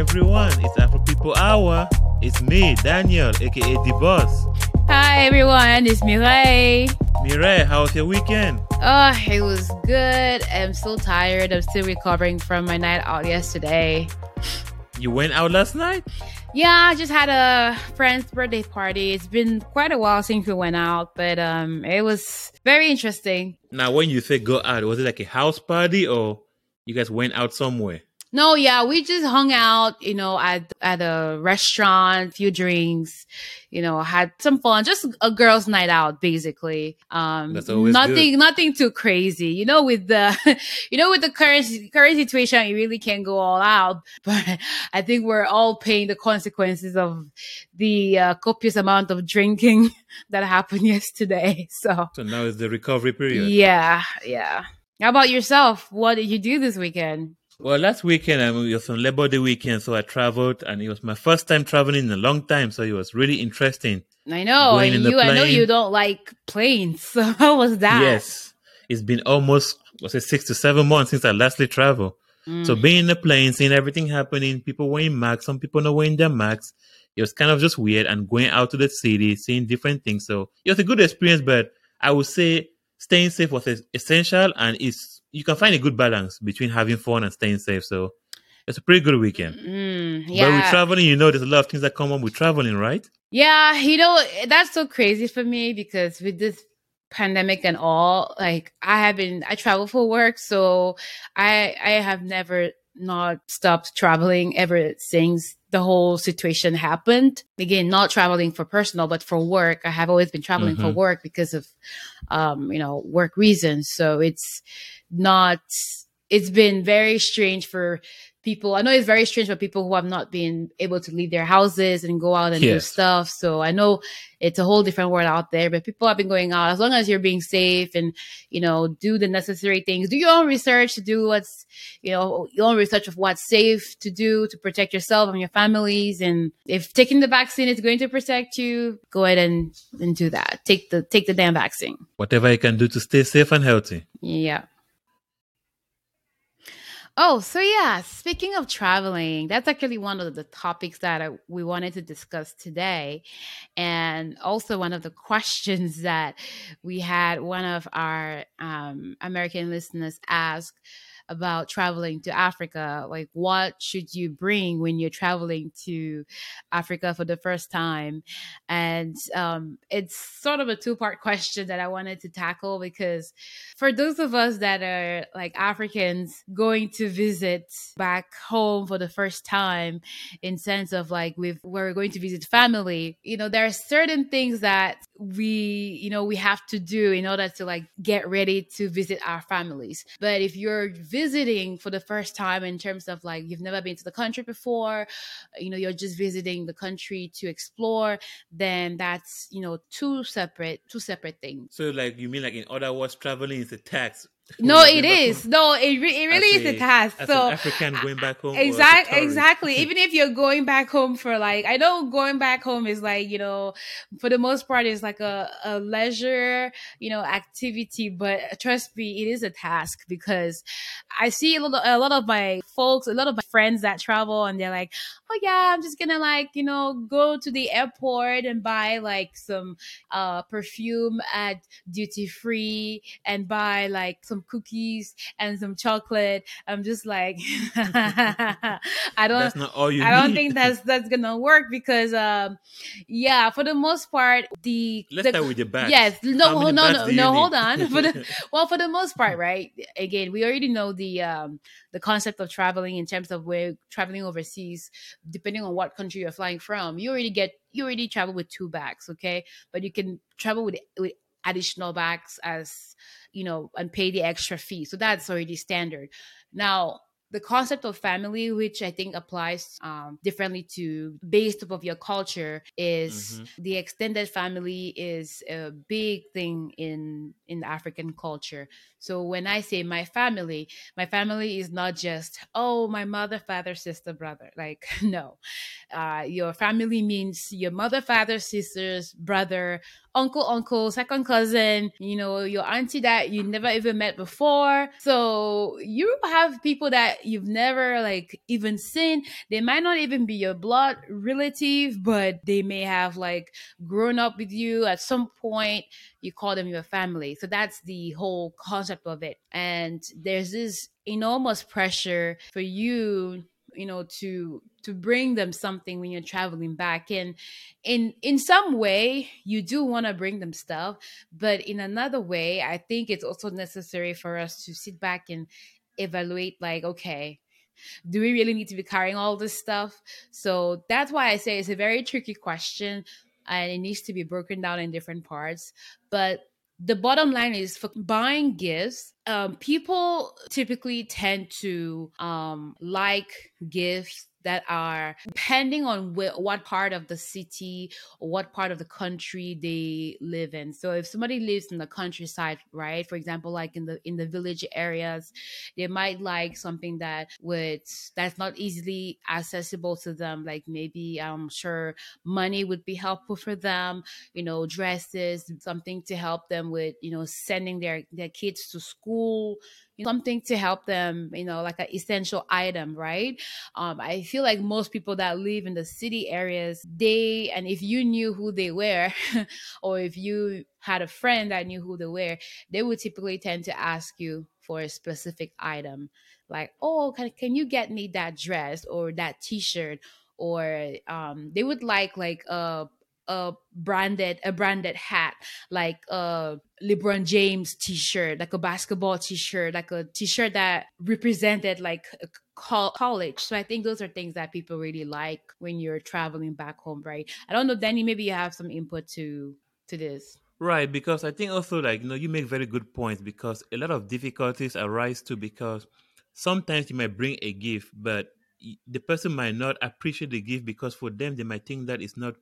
everyone, it's Afro People Hour. It's me, Daniel, aka The Boss. Hi everyone, it's Mireille. Mireille, how was your weekend? Oh, it was good. I'm so tired. I'm still recovering from my night out yesterday. You went out last night? Yeah, I just had a friend's birthday party. It's been quite a while since we went out, but it was very interesting. Now, when you say go out, was it like a house party or you guys went out somewhere? No, yeah, we just hung out, you know, at a restaurant, few drinks, you know, had some fun, just a girls' night out, basically. That's always nothing, good. Nothing too crazy, you know. With the, you know, with the current situation, you really can't go all out. But I think we're all paying the consequences of the copious amount of drinking that happened yesterday. So now is the recovery period. Yeah. How about yourself? What did you do this weekend? Well, last weekend, it was on Labor Day weekend, so I traveled, and it was my first time traveling in a long time, so it was really interesting. I know, and I know you don't like planes, so how was that? Yes, it's been almost, 6 to 7 months since I lastly traveled. So being in the plane, seeing everything happening, people wearing masks, some people not wearing their masks, it was kind of just weird, and going out to the city, seeing different things. So it was a good experience, but I would say staying safe was essential, and you can find a good balance between having fun and staying safe. So it's a pretty good weekend. But with traveling, you know, there's a lot of things that come on with traveling, right? Yeah. You know, that's so crazy for me because with this pandemic and all, like I travel for work. So I have never not stopped traveling ever since the whole situation happened. Again, not traveling for personal, but for work. I have always been traveling for work because of, work reasons. So it's been very strange for people. I know it's very strange for people who have not been able to leave their houses and go out and do stuff. So I know it's a whole different world out there, but people have been going out as long as you're being safe and, you know, do the necessary things. Do your own research to do what's safe to do to protect yourself and your families. And if taking the vaccine is going to protect you, go ahead and do that. Take the damn vaccine. Whatever you can do to stay safe and healthy. Yeah. Oh, so yeah, speaking of traveling, that's actually one of the topics that we wanted to discuss today. And also one of the questions that we had one of our American listeners ask about traveling to Africa. Like, what should you bring when you're traveling to Africa for the first time? And it's sort of a two-part question that I wanted to tackle because for those of us that are like Africans going to visit back home for the first time, in sense of like we're going to visit family, you know, there are certain things that we have to do in order to like get ready to visit our families. But if you're visiting for the first time in terms of like you've never been to the country before, you know, you're just visiting the country to explore, then that's, you know, two separate things. So like you mean like in other words, traveling is a tax? No, it is. No, it really is a task. So an African going back home. Exactly. Even if you're going back home for like, I know going back home is like, you know, for the most part it's like a leisure, you know, activity. But trust me, it is a task because I see a lot of my folks, a lot of my friends that travel and they're like, oh yeah, I'm just gonna like, you know, go to the airport and buy like some perfume at duty free and buy like some cookies and some chocolate. I'm just like, that's not all you need. Don't think that's gonna work because, for the most part, let's start with the bags. Yes, no. Hold on. For the most part, right? Again, we already know the concept of traveling in terms of where traveling overseas, depending on what country you're flying from, you already travel with two bags, okay? But you can travel with additional bags as, you know, and pay the extra fee. So that's already standard. Now, the concept of family, which I think applies differently to based off of your culture, is the extended family is a big thing in African culture. So when I say my family is not just, oh, my mother, father, sister, brother. Like, no. Your family means your mother, father, sisters, brother, uncle, second cousin, you know, your auntie that you never even met before. So you have people that you've never like even seen. They might not even be your blood relative, but they may have like grown up with you at some point. You call them your family. So that's the whole concept of it. And there's this enormous pressure for you, you know, to bring them something when you're traveling back. And in some way, you do want to bring them stuff. But in another way, I think it's also necessary for us to sit back and evaluate, like, okay, do we really need to be carrying all this stuff? So that's why I say it's a very tricky question. And it needs to be broken down in different parts. But the bottom line is for buying gifts, people typically tend to like gifts that are, depending on what part of the city or what part of the country they live in. So if somebody lives in the countryside, right, for example, like in the village areas, they might like something that's not easily accessible to them. Like maybe, I'm sure money would be helpful for them, you know, dresses, something to help them with, you know, sending their kids to school, something to help them, you know, like an essential item, right? I feel like most people that live in the city areas, and if you knew who they were, or if you had a friend that knew who they were, they would typically tend to ask you for a specific item. Like, oh, can you get me that dress or that t-shirt? Or they would like a branded hat, like a LeBron James t-shirt, like a basketball t-shirt, like a t-shirt that represented like a college. So I think those are things that people really like when you're traveling back home, right? I don't know, Danny, maybe you have some input to this. Right, because I think also, like, you know, you make very good points, because a lot of difficulties arise too, because sometimes you might bring a gift, but the person might not appreciate the gift, because for them, they might think that it's not,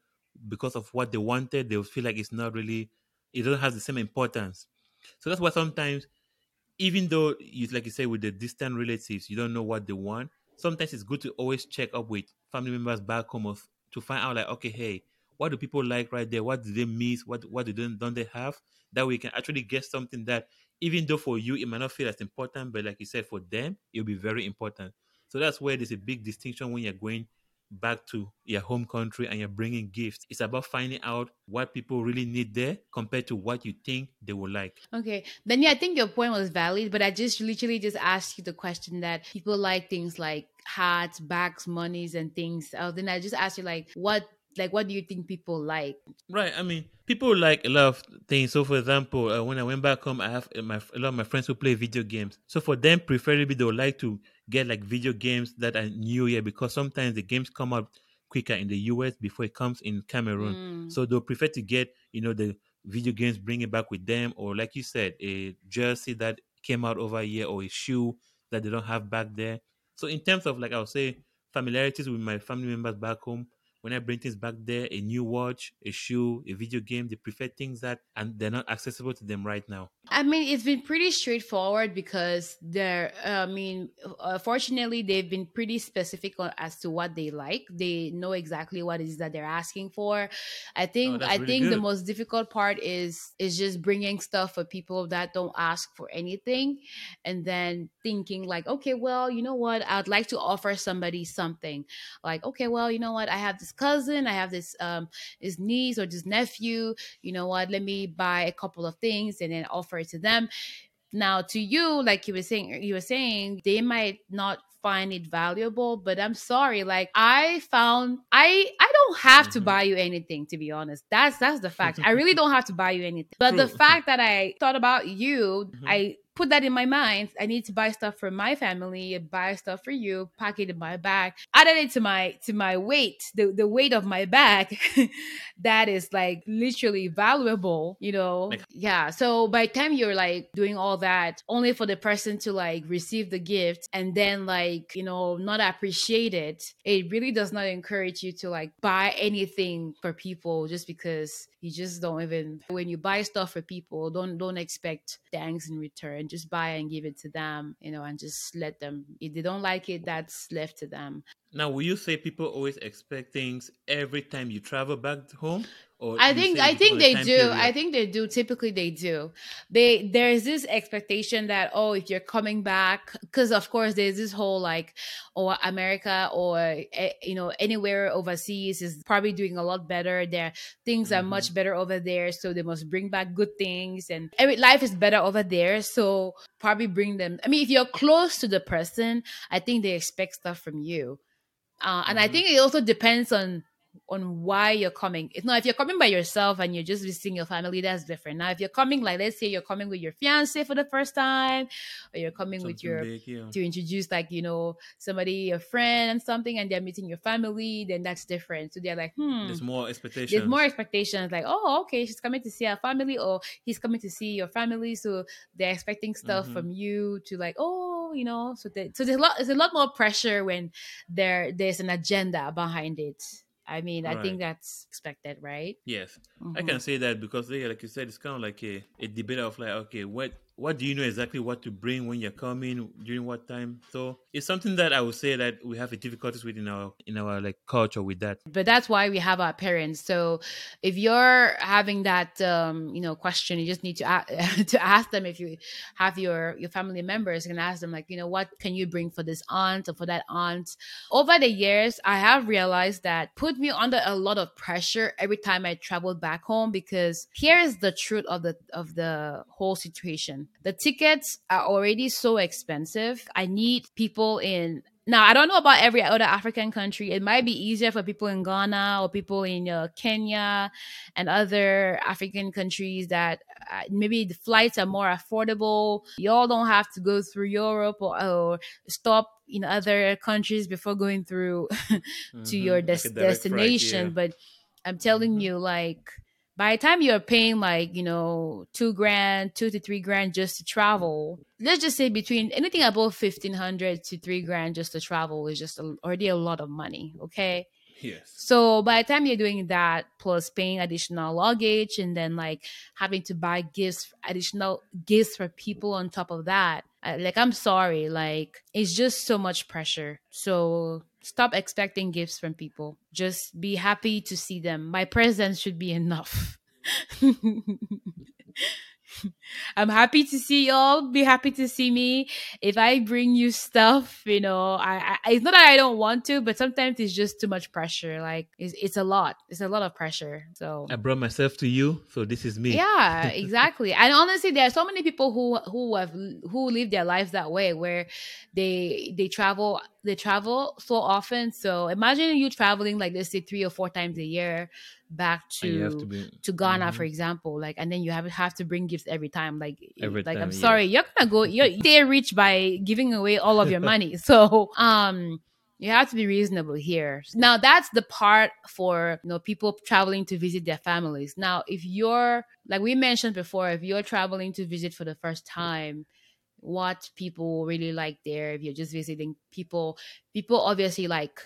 because of what they wanted, they will feel like it's not really, it doesn't have the same importance. So that's why sometimes, even though, like you say, with the distant relatives, you don't know what they want, sometimes it's good to always check up with family members back home to find out, like, okay, hey, what do people like right there? What do they miss? What don't they have? That way you can actually get something that, even though for you, it might not feel as important, but like you said, for them, it'll be very important. So that's where there's a big distinction when you're going back to your home country and you're bringing gifts. It's about finding out what people really need there compared to what you think they will like. Okay. Then, yeah, I think your point was valid, but I just literally just asked you the question that people like things like hats, bags, monies, and things. Then I just asked you, like, what do you think people like? Right. I mean, people like a lot of things. So, for example, when I went back home, I have a lot of my friends who play video games. So, for them, preferably, they would like to get like video games that are new here, because sometimes the games come out quicker in the US before it comes in Cameroon. So they'll prefer to get, you know, the video games, bring it back with them, or like you said, a jersey that came out over here, or a shoe that they don't have back there. So in terms of, like, I'll say familiarities with my family members back home, when I bring things back there, a new watch, a shoe, a video game, they prefer things that, and they're not accessible to them right now. I mean, it's been pretty straightforward, because fortunately, they've been pretty specific as to what they like. They know exactly what it is that they're asking for. I think the most difficult part is just bringing stuff for people that don't ask for anything, and then thinking like, okay, well, you know what? I'd like to offer somebody something. Like, okay, well, you know what? I have this cousin, I have this his niece or this nephew. You know what? Let me buy a couple of things and then offer it to them. Now, to you, like you were saying, they might not find it valuable, but I'm sorry, like I don't have to buy you anything, to be honest. That's the fact. I really don't have to buy you anything. But the fact that I thought about you, I put that in my mind. I need to buy stuff for my family, buy stuff for you, pack it in my bag, added it to my weight, the weight of my bag, that is like literally valuable, you know? Yeah. So by the time you're like doing all that, only for the person to like receive the gift and then like, you know, not appreciate it really does not encourage you to like buy anything for people, just because you just don't even, when you buy stuff for people, don't expect thanks in return. Just buy and give it to them, you know, and just let them, if they don't like it, that's left to them. Now, will you say people always expect things every time you travel back home? Or I think they do. Period? I think they do. Typically, they do. There's this expectation that, oh, if you're coming back, because of course there's this whole like, oh, America or anywhere overseas is probably doing a lot better. There things are much better over there, so they must bring back good things, and life is better over there. So probably bring them. I mean, if you're close to the person, I think they expect stuff from you. And I think it also depends on why you're coming. It's not if you're coming by yourself and you're just visiting your family, that's different. Now, if you're coming, like, let's say you're coming with your fiance for the first time, or you're coming something with your big, yeah, to introduce, like, somebody, a friend and something, and they're meeting your family, then that's different. So they're like, there's more expectations. Like, oh, okay, she's coming to see her family, or he's coming to see your family. So they're expecting stuff from you to, like, so there's a lot more pressure when there's an agenda behind it. I mean, right. I think that's expected, right? Yes. I can say that because, like you said, it's kind of like a debate of like, okay, what do you know exactly what to bring when you're coming, during what time? So it's something that I would say that we have difficulties with in our like culture with that. But that's why we have our parents. So if you're having that, question, you just need to ask them. If you have your family members, you can ask them like, what can you bring for this aunt or for that aunt? Over the years, I have realized that put me under a lot of pressure every time I traveled back home, because here's the truth of the whole situation. The tickets are already so expensive. I need people in... Now, I don't know about every other African country. It might be easier for people in Ghana or people in Kenya and other African countries that maybe the flights are more affordable. Y'all don't have to go through Europe or stop in other countries before going through to your destination. Flight, yeah. But I'm telling you, like... By the time you're paying like, $2,000 to $3,000 just to travel, let's just say between anything above $1,500 to $3,000 just to travel is just already a lot of money. Okay. Yes. So by the time you're doing that, plus paying additional luggage and then like having to buy additional gifts for people on top of that. I'm sorry, like it's just so much pressure. So stop expecting gifts from people. Just be happy to see them. My presence should be enough. I'm happy to see y'all. Be happy to see me. If I bring you stuff, it's not that I don't want to, but sometimes it's just too much pressure. Like it's a lot. It's a lot of pressure. So I brought myself to you, so this is me. Yeah, exactly. And honestly, there are so many people who live their lives that way, where they travel so often. So imagine you traveling like let's say 3 or 4 times a year back to Ghana, for example, like, and then you have to bring gifts every time. I'm sorry, yeah. You're stay rich by giving away all of your money. So, you have to be reasonable here. Now, that's the part for people traveling to visit their families. Now, if you're like we mentioned before, if you're traveling to visit for the first time, what people really like there, if you're just visiting people obviously like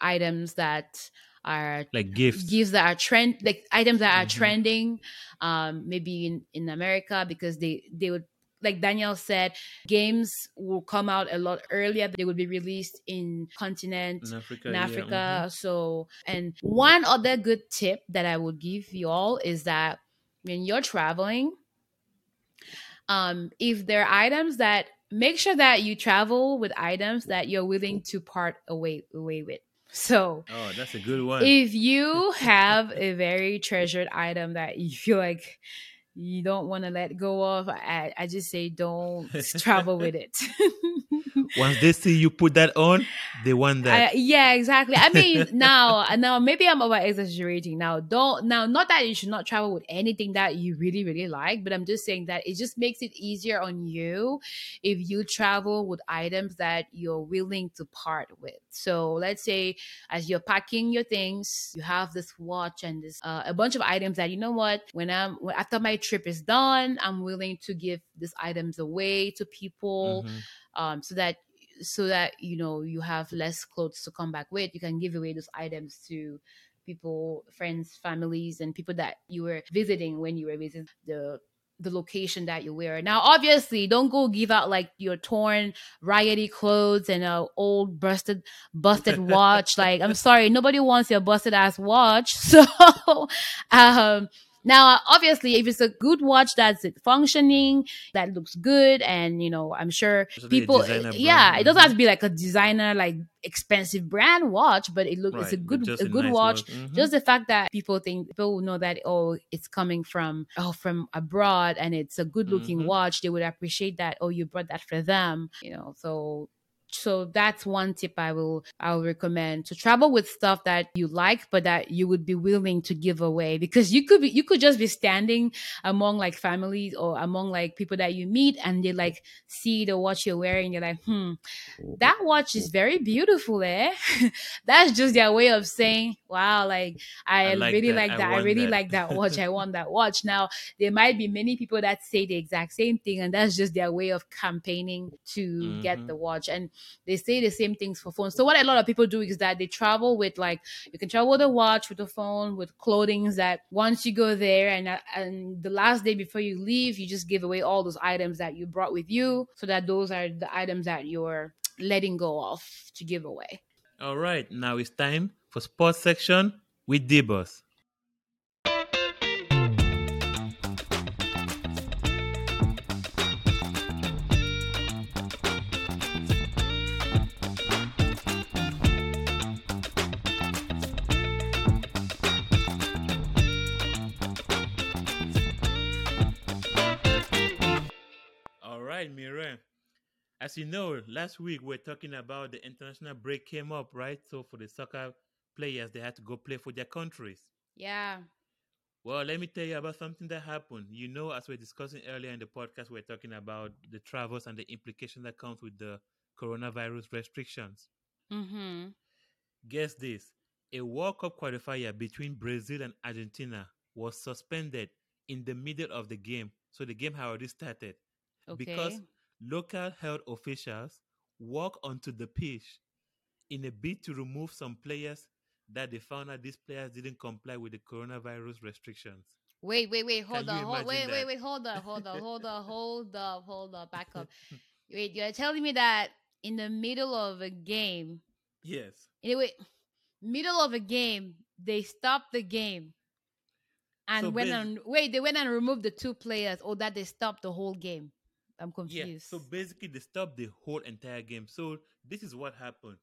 items that are like gifts that are trend, like items that are trending, maybe in America, because they would, like Daniel said, games will come out a lot earlier. They will be released in Africa. Yeah. So, and one other good tip that I would give you all is that when you're traveling, if there are items that, make sure that you travel with items that you're willing to part away with. So, oh, that's a good one. If you have a very treasured item that you feel like you don't want to let go of, I just say don't travel with it. Once they see you put that on, they want that. Yeah, exactly. I mean, now maybe I'm over exaggerating. Now, not that you should not travel with anything that you really, really like, but I'm just saying that it just makes it easier on you if you travel with items that you're willing to part with. So let's say as you're packing your things, you have this watch and this a bunch of items that, you know what, after my trip is done, I'm willing to give these items away to people. So that you have less clothes to come back with. You can give away those items to people, friends, families, and people that you were visiting when you were visiting the the location that you wear. Now, obviously, don't go give out like your torn, raggedy clothes and an old busted watch. Like, I'm sorry, nobody wants your busted ass watch. So, now, obviously, if it's a good watch that's functioning, that looks good, and, you know, I'm sure people... It doesn't have to be like a designer, like, expensive brand watch, but it's a good nice watch. Mm-hmm. Just the fact that people know that, oh, it's coming from abroad and it's a good-looking watch, they would appreciate that, oh, you brought that for them, you know, So that's one tip I'll recommend, to travel with stuff that you like, but that you would be willing to give away, because you could just be standing among like families or among like people that you meet, and they like see the watch you're wearing. You're like, that watch is very beautiful, eh? That's just their way of saying, wow, like I really like that watch. I want that watch. Now, there might be many people that say the exact same thing, and that's just their way of campaigning to get the watch. And they say the same things for phones. So what a lot of people do is that they travel with, like, you can travel with a watch, with a phone, with clothing that once you go there and the last day before you leave, you just give away all those items that you brought with you, so that those are the items that you're letting go of to give away. All right. Now it's time for sports section with D-Boss. Mireille, as you know, last week we were talking about the international break came up, right? So for the soccer players, they had to go play for their countries. Yeah. Well, let me tell you about something that happened. You know, as we were discussing earlier in the podcast, we were talking about the travels and the implications that comes with the coronavirus restrictions. Mm-hmm. Guess this. A World Cup qualifier between Brazil and Argentina was suspended in the middle of the game. So the game had already started. Okay. Because local health officials walked onto the pitch in a bid to remove some players that they found out these players didn't comply with the coronavirus restrictions. Wait, hold up, back up. Wait, you're telling me that in the middle of a game? Yes. Anyway, middle of a game, they stopped the game. And so they went and removed the two players, or that they stopped the whole game? I'm confused. Yeah, so basically they stopped the whole entire game. So this is what happened.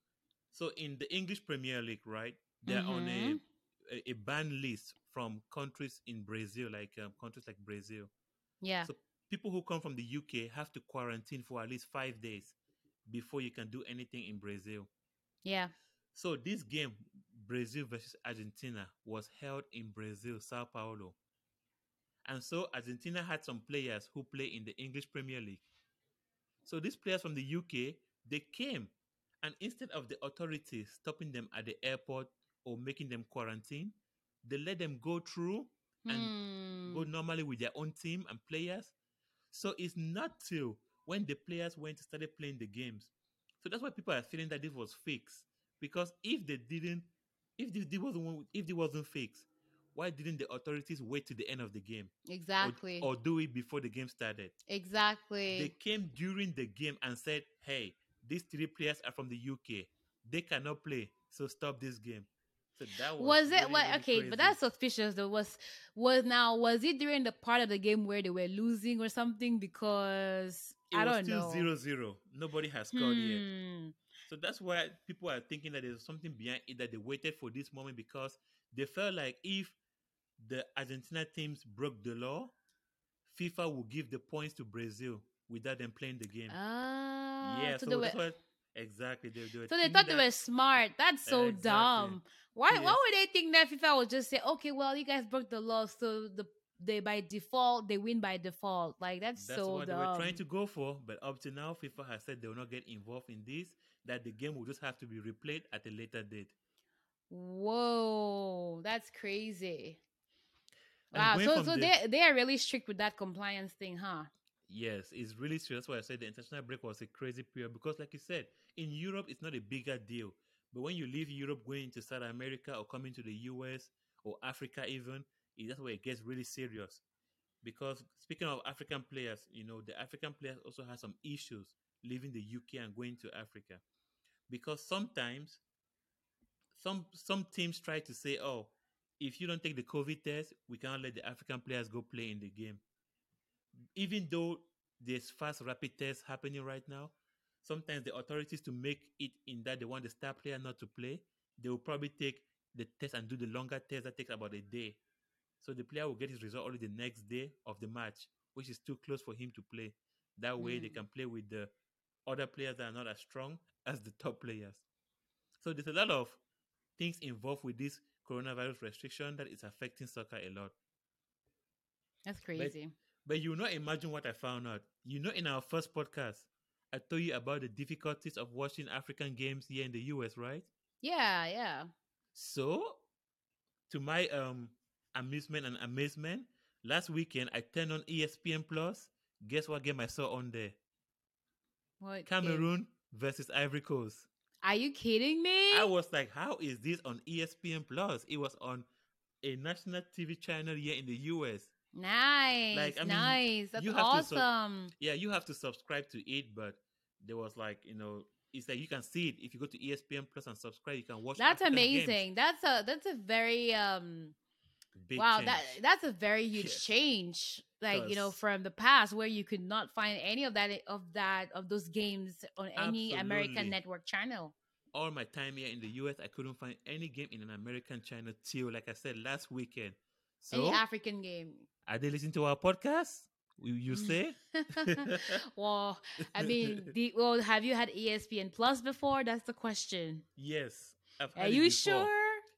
So in the English Premier League, right, they're on a ban list from countries in Brazil, like Brazil. Yeah. So people who come from the UK have to quarantine for at least 5 days before you can do anything in Brazil. Yeah. So this game, Brazil versus Argentina, was held in Brazil, Sao Paulo. And so Argentina had some players who play in the English Premier League. So these players from the UK, they came. And instead of the authorities stopping them at the airport or making them quarantine, they let them go through and go normally with their own team and players. So it's not till when the players went to start playing the games. So that's why people are feeling that this was fixed. Because if this wasn't fixed, why didn't the authorities wait to the end of the game? Exactly. Or do it before the game started? Exactly. They came during the game and said, hey, these three players are from the UK. They cannot play, so stop this game. So that was it? Really, well, really okay, crazy. But that's suspicious. Though. Was it during the part of the game where they were losing or something? Because I don't know. It still 0-0. Nobody has scored yet. So that's why people are thinking that there's something behind it, that they waited for this moment, because they felt like if the Argentina teams broke the law, FIFA will give the points to Brazil without them playing the game. Ah, yeah, so that's what exactly they do. So they thought they were smart. That's so dumb. Why would they think that FIFA would just say, okay, well, you guys broke the law, so they win by default? Like, that's so dumb. That's what they were trying to go for, but up to now, FIFA has said they will not get involved in this, that the game will just have to be replayed at a later date. Whoa, that's crazy. Wow, so they are really strict with that compliance thing, huh? Yes, it's really strict. That's why I said the international break was a crazy period, because like you said, in Europe, it's not a bigger deal. But when you leave Europe, going to South America or coming to the US or Africa even, that's where it gets really serious. Because speaking of African players, you know, the African players also have some issues leaving the UK and going to Africa. Because sometimes some teams try to say, oh, if you don't take the COVID test, we cannot let the African players go play in the game. Even though there's fast rapid tests happening right now, sometimes the authorities, to make it in that they want the star player not to play, they will probably take the test and do the longer test that takes about a day. So the player will get his result only the next day of the match, which is too close for him to play. That way they can play with the other players that are not as strong as the top players. So there's a lot of things involved with this coronavirus restriction that is affecting soccer a lot. That's crazy. But you will not imagine what I found out. You know, in our first podcast, I told you about the difficulties of watching African games here in the US, right? Yeah, yeah. So, to my amusement and amazement, last weekend I turned on ESPN Plus. Guess what game I saw on there? What? Cameroon versus Ivory Coast. Are you kidding me? I was like, how is this on ESPN Plus? It was on a national TV channel here in the US. Nice. Like, I mean, nice. That's awesome. You have to subscribe to it, but there was like, you know, it's like you can see it. If you go to ESPN Plus and subscribe, you can watch. That's amazing. Games. That's a very big change. That's a very huge change. Like, you know, from the past where you could not find any of those games on any American network channel. All my time here in the US, I couldn't find any game in an American channel till, like I said, last weekend. So, any African game. Are they listening to our podcast? You say? Well, I mean, have you had ESPN Plus before? That's the question. Yes, I've had. Are you sure?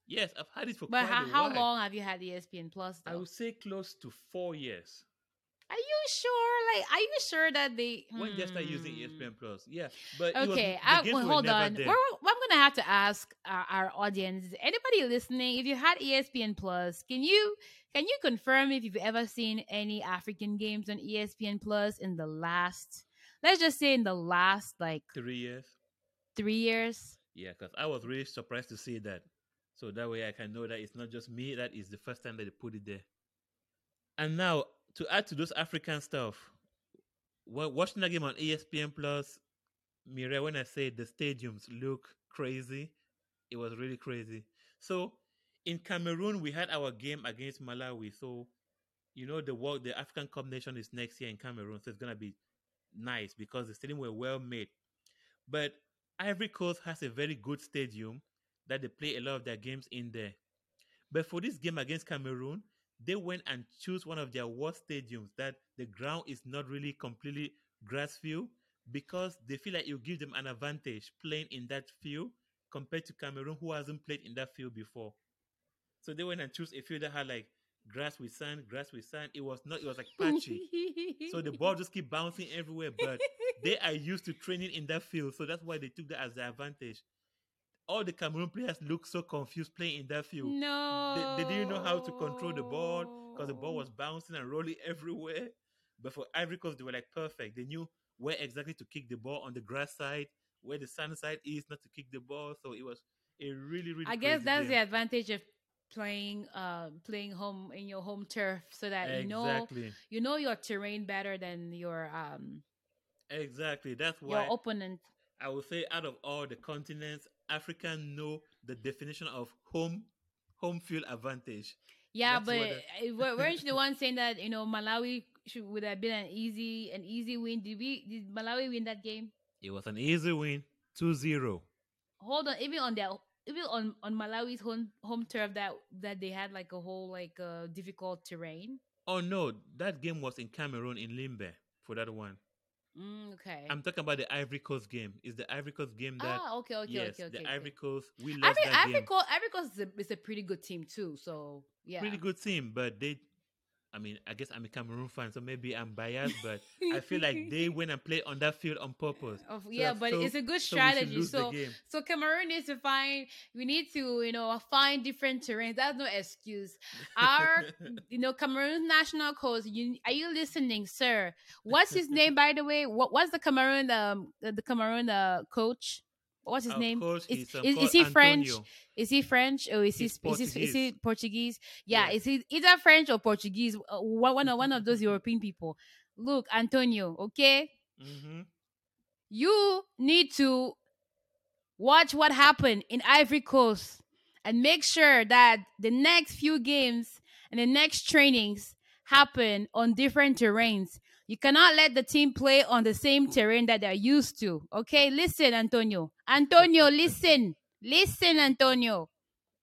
Yes, I've had it for quite a while. But how long have you had ESPN Plus, though? I would say close to 4 years. Are you sure? Like, are you sure that they... When did they start using ESPN Plus? Yeah, but... Okay, hold on. I'm going to have to ask our audience, anybody listening, if you had ESPN Plus, can you confirm if you've ever seen any African games on ESPN Plus in the last... Let's just say in the last, like... 3 years. 3 years? Yeah, because I was really surprised to see that. So that way I can know that it's not just me. That is the first time that they put it there. And now... to add to those African stuff, watching that game on ESPN Plus, Mireille, when I say the stadiums look crazy, it was really crazy. So in Cameroon, we had our game against Malawi. So, you know, the African Cup Nation is next year in Cameroon. So it's going to be nice because the stadium were well made. But Ivory Coast has a very good stadium that they play a lot of their games in there. But for this game against Cameroon, they went and chose one of their worst stadiums that the ground is not really completely grass field because they feel like it will give them an advantage playing in that field compared to Cameroon, who hasn't played in that field before. So they went and chose a field that had like grass with sand. It was like patchy. So the ball just keep bouncing everywhere, but they are used to training in that field. So that's why they took that as their advantage. All the Cameroon players look so confused playing in that field. No. They didn't know how to control the ball because the ball was bouncing and rolling everywhere. But for Ivory Coast, they were like perfect. They knew where exactly to kick the ball on the grass side, where the sand side is, not to kick the ball. So it was a really, really I guess that's game. The advantage of playing playing home in your home turf so that you know your terrain better than your... Exactly. That's why... Your opponent. I would say out of all the continents... Africans know the definition of home field advantage. Yeah, but weren't you the one saying that, you know, Malawi would have been an easy win? Did Malawi win that game? It was an easy win, 2-0. Hold on, even on Malawi's home turf that they had like a whole like difficult terrain. Oh no, that game was in Cameroon in Limbe for that one. Okay. I'm talking about the Ivory Coast game. It's the Ivory Coast game that... Ah, okay. Yes, okay, the Ivory Coast, we lost that game. Ivory Coast is a pretty good team too, so yeah. Pretty good team, but they... I mean, I guess I'm a Cameroon fan, so maybe I'm biased, but I feel like they went and played on that field on purpose. It's a good strategy. So Cameroon needs to find different terrains. That's no excuse. Our, Cameroon national coach, are you listening, sir? What's his name, by the way? What's the Cameroon coach? what's his name? Is he French? Antonio. Is he French or is he Portuguese? Yeah, is he either French or Portuguese? One of those European people. Look, Antonio, okay? Mm-hmm. You need to watch what happened in Ivory Coast and make sure that the next few games and the next trainings happen on different terrains. You cannot let the team play on the same terrain that they're used to. Okay, listen, Antonio. Listen, Antonio.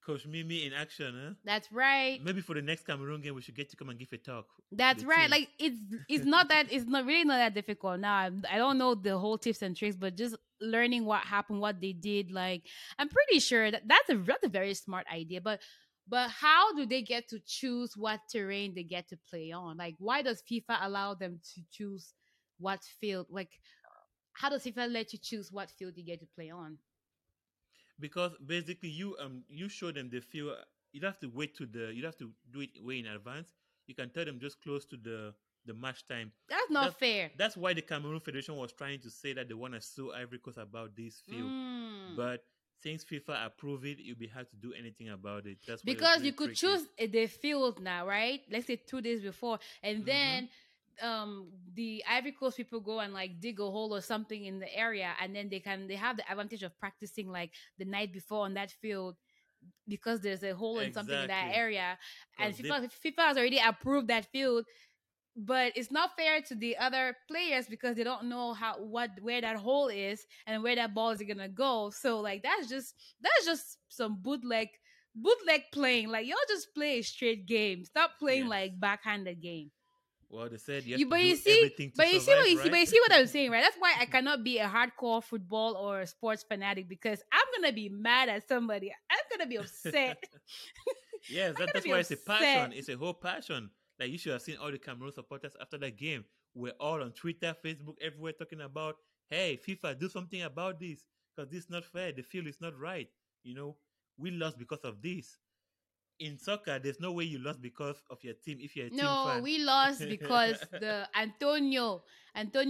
Coach Mimi in action, huh? That's right. Maybe for the next Cameroon game, we should get to come and give a talk. That's right. Team. Like it's not really that difficult. Now I don't know the whole tips and tricks, but just learning what happened, what they did. Like I'm pretty sure that's a very smart idea. But how do they get to choose what terrain they get to play on? Like, why does FIFA allow them to choose what field? Like, how does FIFA let you choose what field you get to play on? Because basically, you show them the field. You have to do it way in advance. You can tell them just close to the match time. That's not fair. That's why the Cameroon Federation was trying to say that they want to sue Ivory Coast about this field, but. Since FIFA approved it, you'll be hard to do anything about it. That's because you could choose the field now, right? Let's say 2 days before, and then the Ivory Coast people go and like dig a hole or something in the area, and then they have the advantage of practicing like the night before on that field because there's a hole in something in that area, and FIFA has already approved that field. But it's not fair to the other players because they don't know where that hole is and where that ball is gonna go. So like that's just some bootleg playing. Like y'all just play a straight game. Stop playing like backhanded game. Well, they said you see what I'm saying, right? That's why I cannot be a hardcore football or sports fanatic because I'm gonna be mad at somebody. I'm gonna be upset. Yes, that's why it's a passion. It's a whole passion. Like, you should have seen all the Cameroon supporters after that game. We're all on Twitter, Facebook, everywhere talking about, hey, FIFA, do something about this. Because this is not fair. The field is not right. You know, we lost because of this. In soccer, there's no way you lost because of your team if you're a team fan. No, we lost because the Antonio did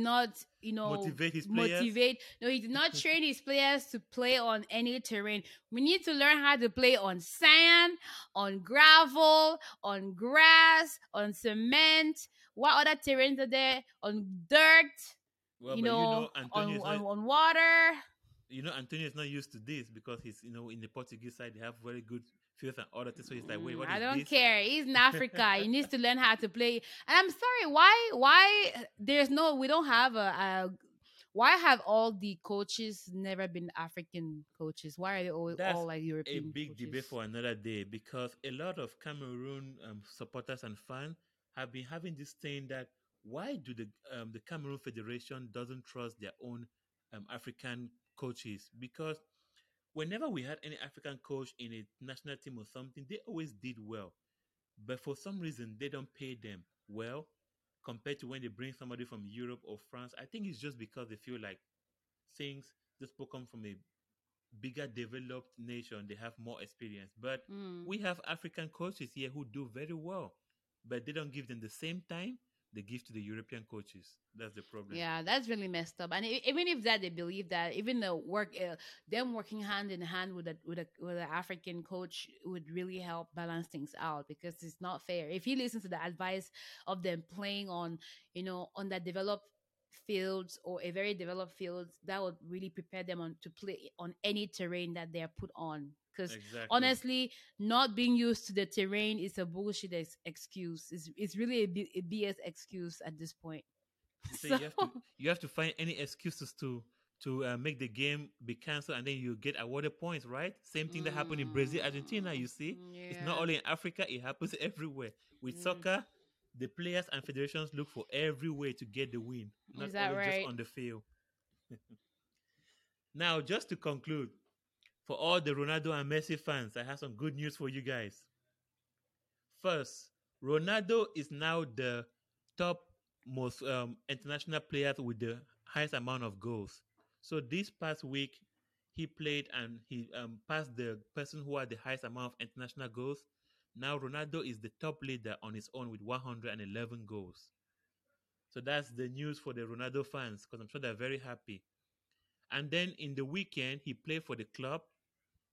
not, motivate his players. No, he did not train his players to play on any terrain. We need to learn how to play on sand, on gravel, on grass, on cement. What other terrains are there? On dirt, on water. You know, Antonio is not used to this because he's, in the Portuguese side, they have very good fields and all that. So he's like, wait, what is this? I don't care. He's in Africa. He needs to learn how to play. And I'm sorry, why there's no, we don't have why have all the coaches never been African coaches? Why are they all like European coaches? That's a big debate for another day because a lot of Cameroon supporters and fans have been having this thing that why do the Cameroon Federation doesn't trust their own African coaches? Because whenever we had any African coach in a national team or something, they always did well. But for some reason, they don't pay them well compared to when they bring somebody from Europe or France. I think it's just because they feel like things just come from a bigger developed nation. They have more experience. But we have African coaches here who do very well, but they don't give them the same time they give to the European coaches. That's the problem. Yeah, that's really messed up. And even if that they believe that, even the work, them working hand in hand with an African coach would really help balance things out because it's not fair. If he listens to the advice of them playing on, on that developed fields or a very developed field, that would really prepare them to play on any terrain that they are put on. Because honestly, not being used to the terrain is a bullshit excuse. It's really a BS excuse at this point. So you have to find any excuses to make the game be cancelled, and then you get awarded points, right? Same thing that happened in Brazil, Argentina. You see, it's not only in Africa; it happens everywhere. With soccer, the players and federations look for every way to get the win, not only just on the field. Now, just to conclude. For all the Ronaldo and Messi fans, I have some good news for you guys. First, Ronaldo is now the top most international player with the highest amount of goals. So this past week, he played and he passed the person who had the highest amount of international goals. Now Ronaldo is the top leader on his own with 111 goals. So that's the news for the Ronaldo fans because I'm sure they're very happy. And then in the weekend, he played for the club,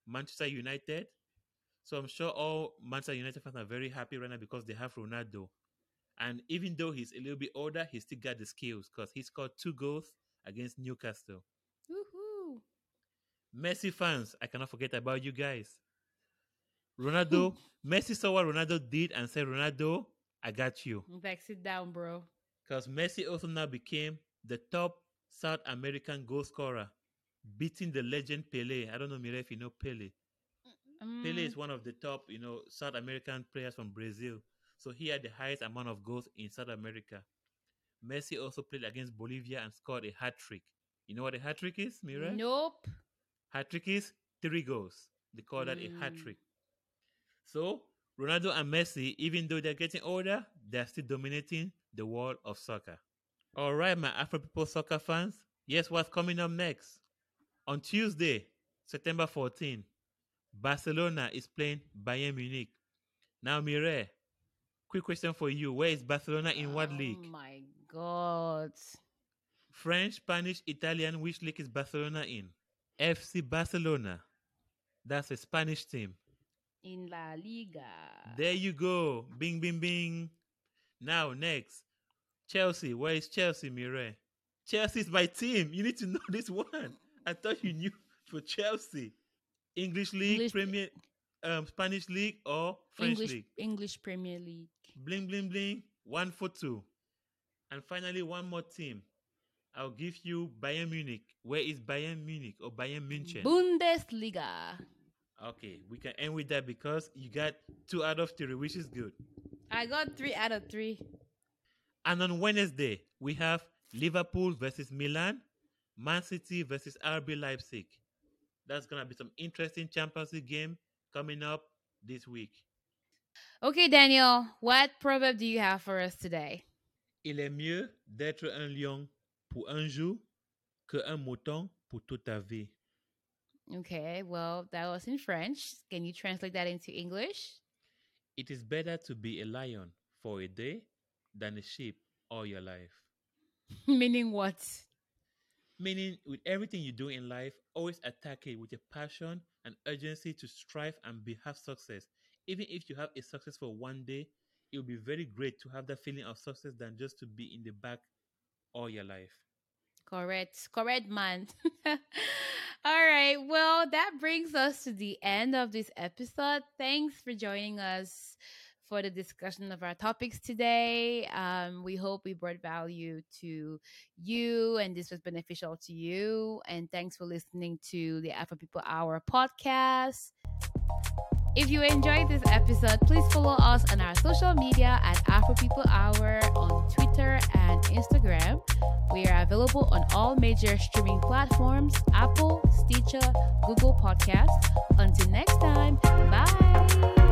Manchester United. So I'm sure all Manchester United fans are very happy right now because they have Ronaldo. And even though he's a little bit older, he still got the skills because he scored 2 goals against Newcastle. Woohoo! Messi fans, I cannot forget about you guys. Ronaldo, Messi saw what Ronaldo did and said, Ronaldo, I got you. In fact, sit down, bro. Because Messi also now became the top South American goal scorer, beating the legend Pele. I don't know, Mireille, if you know Pele. Pele is one of the top, South American players from Brazil. So he had the highest amount of goals in South America. Messi also played against Bolivia and scored a hat-trick. You know what a hat-trick is, Mireille? Nope. Hat-trick is 3 goals. They call that a hat-trick. So Ronaldo and Messi, even though they're getting older, they're still dominating the world of soccer. All right, my Afro People soccer fans. Yes, what's coming up next? On Tuesday, September 14, Barcelona is playing Bayern Munich. Now, Mireille, quick question for you. Where is Barcelona in what league? Oh, my God. French, Spanish, Italian, which league is Barcelona in? FC Barcelona. That's a Spanish team. In La Liga. There you go. Bing, bing, bing. Now, next. Chelsea. Where is Chelsea, Mireille? Chelsea is my team. You need to know this one. I thought you knew for Chelsea. English League, Premier, Spanish League, or French League? English Premier League. Bling, bling, bling. 1 for 2. And finally, one more team. I'll give you Bayern Munich. Where is Bayern Munich or Bayern München? Bundesliga. Okay, we can end with that because you got 2 out of 3, which is good. I got 3 out of 3. And on Wednesday, we have Liverpool versus Milan, Man City versus RB Leipzig. That's going to be some interesting Champions League game coming up this week. Okay, Daniel, what proverb do you have for us today? Il est mieux d'être un lion pour un jour que un mouton pour toute ta vie. Okay, well, that was in French. Can you translate that into English? It is better to be a lion for a day than a sheep all your life. Meaning what? Meaning, with everything you do in life, always attack it with a passion and urgency to strive and have success. Even if you have a success for one day, it will be very great to have that feeling of success than just to be in the back all your life. Correct, man. All right. Well, that brings us to the end of this episode. Thanks for joining us for the discussion of our topics today. We hope we brought value to you and this was beneficial to you. And thanks for listening to the Afro People Hour podcast. If you enjoyed this episode, please follow us on our social media at Afro People Hour on Twitter and Instagram. We are available on all major streaming platforms, Apple, Stitcher, Google Podcasts. Until next time, bye.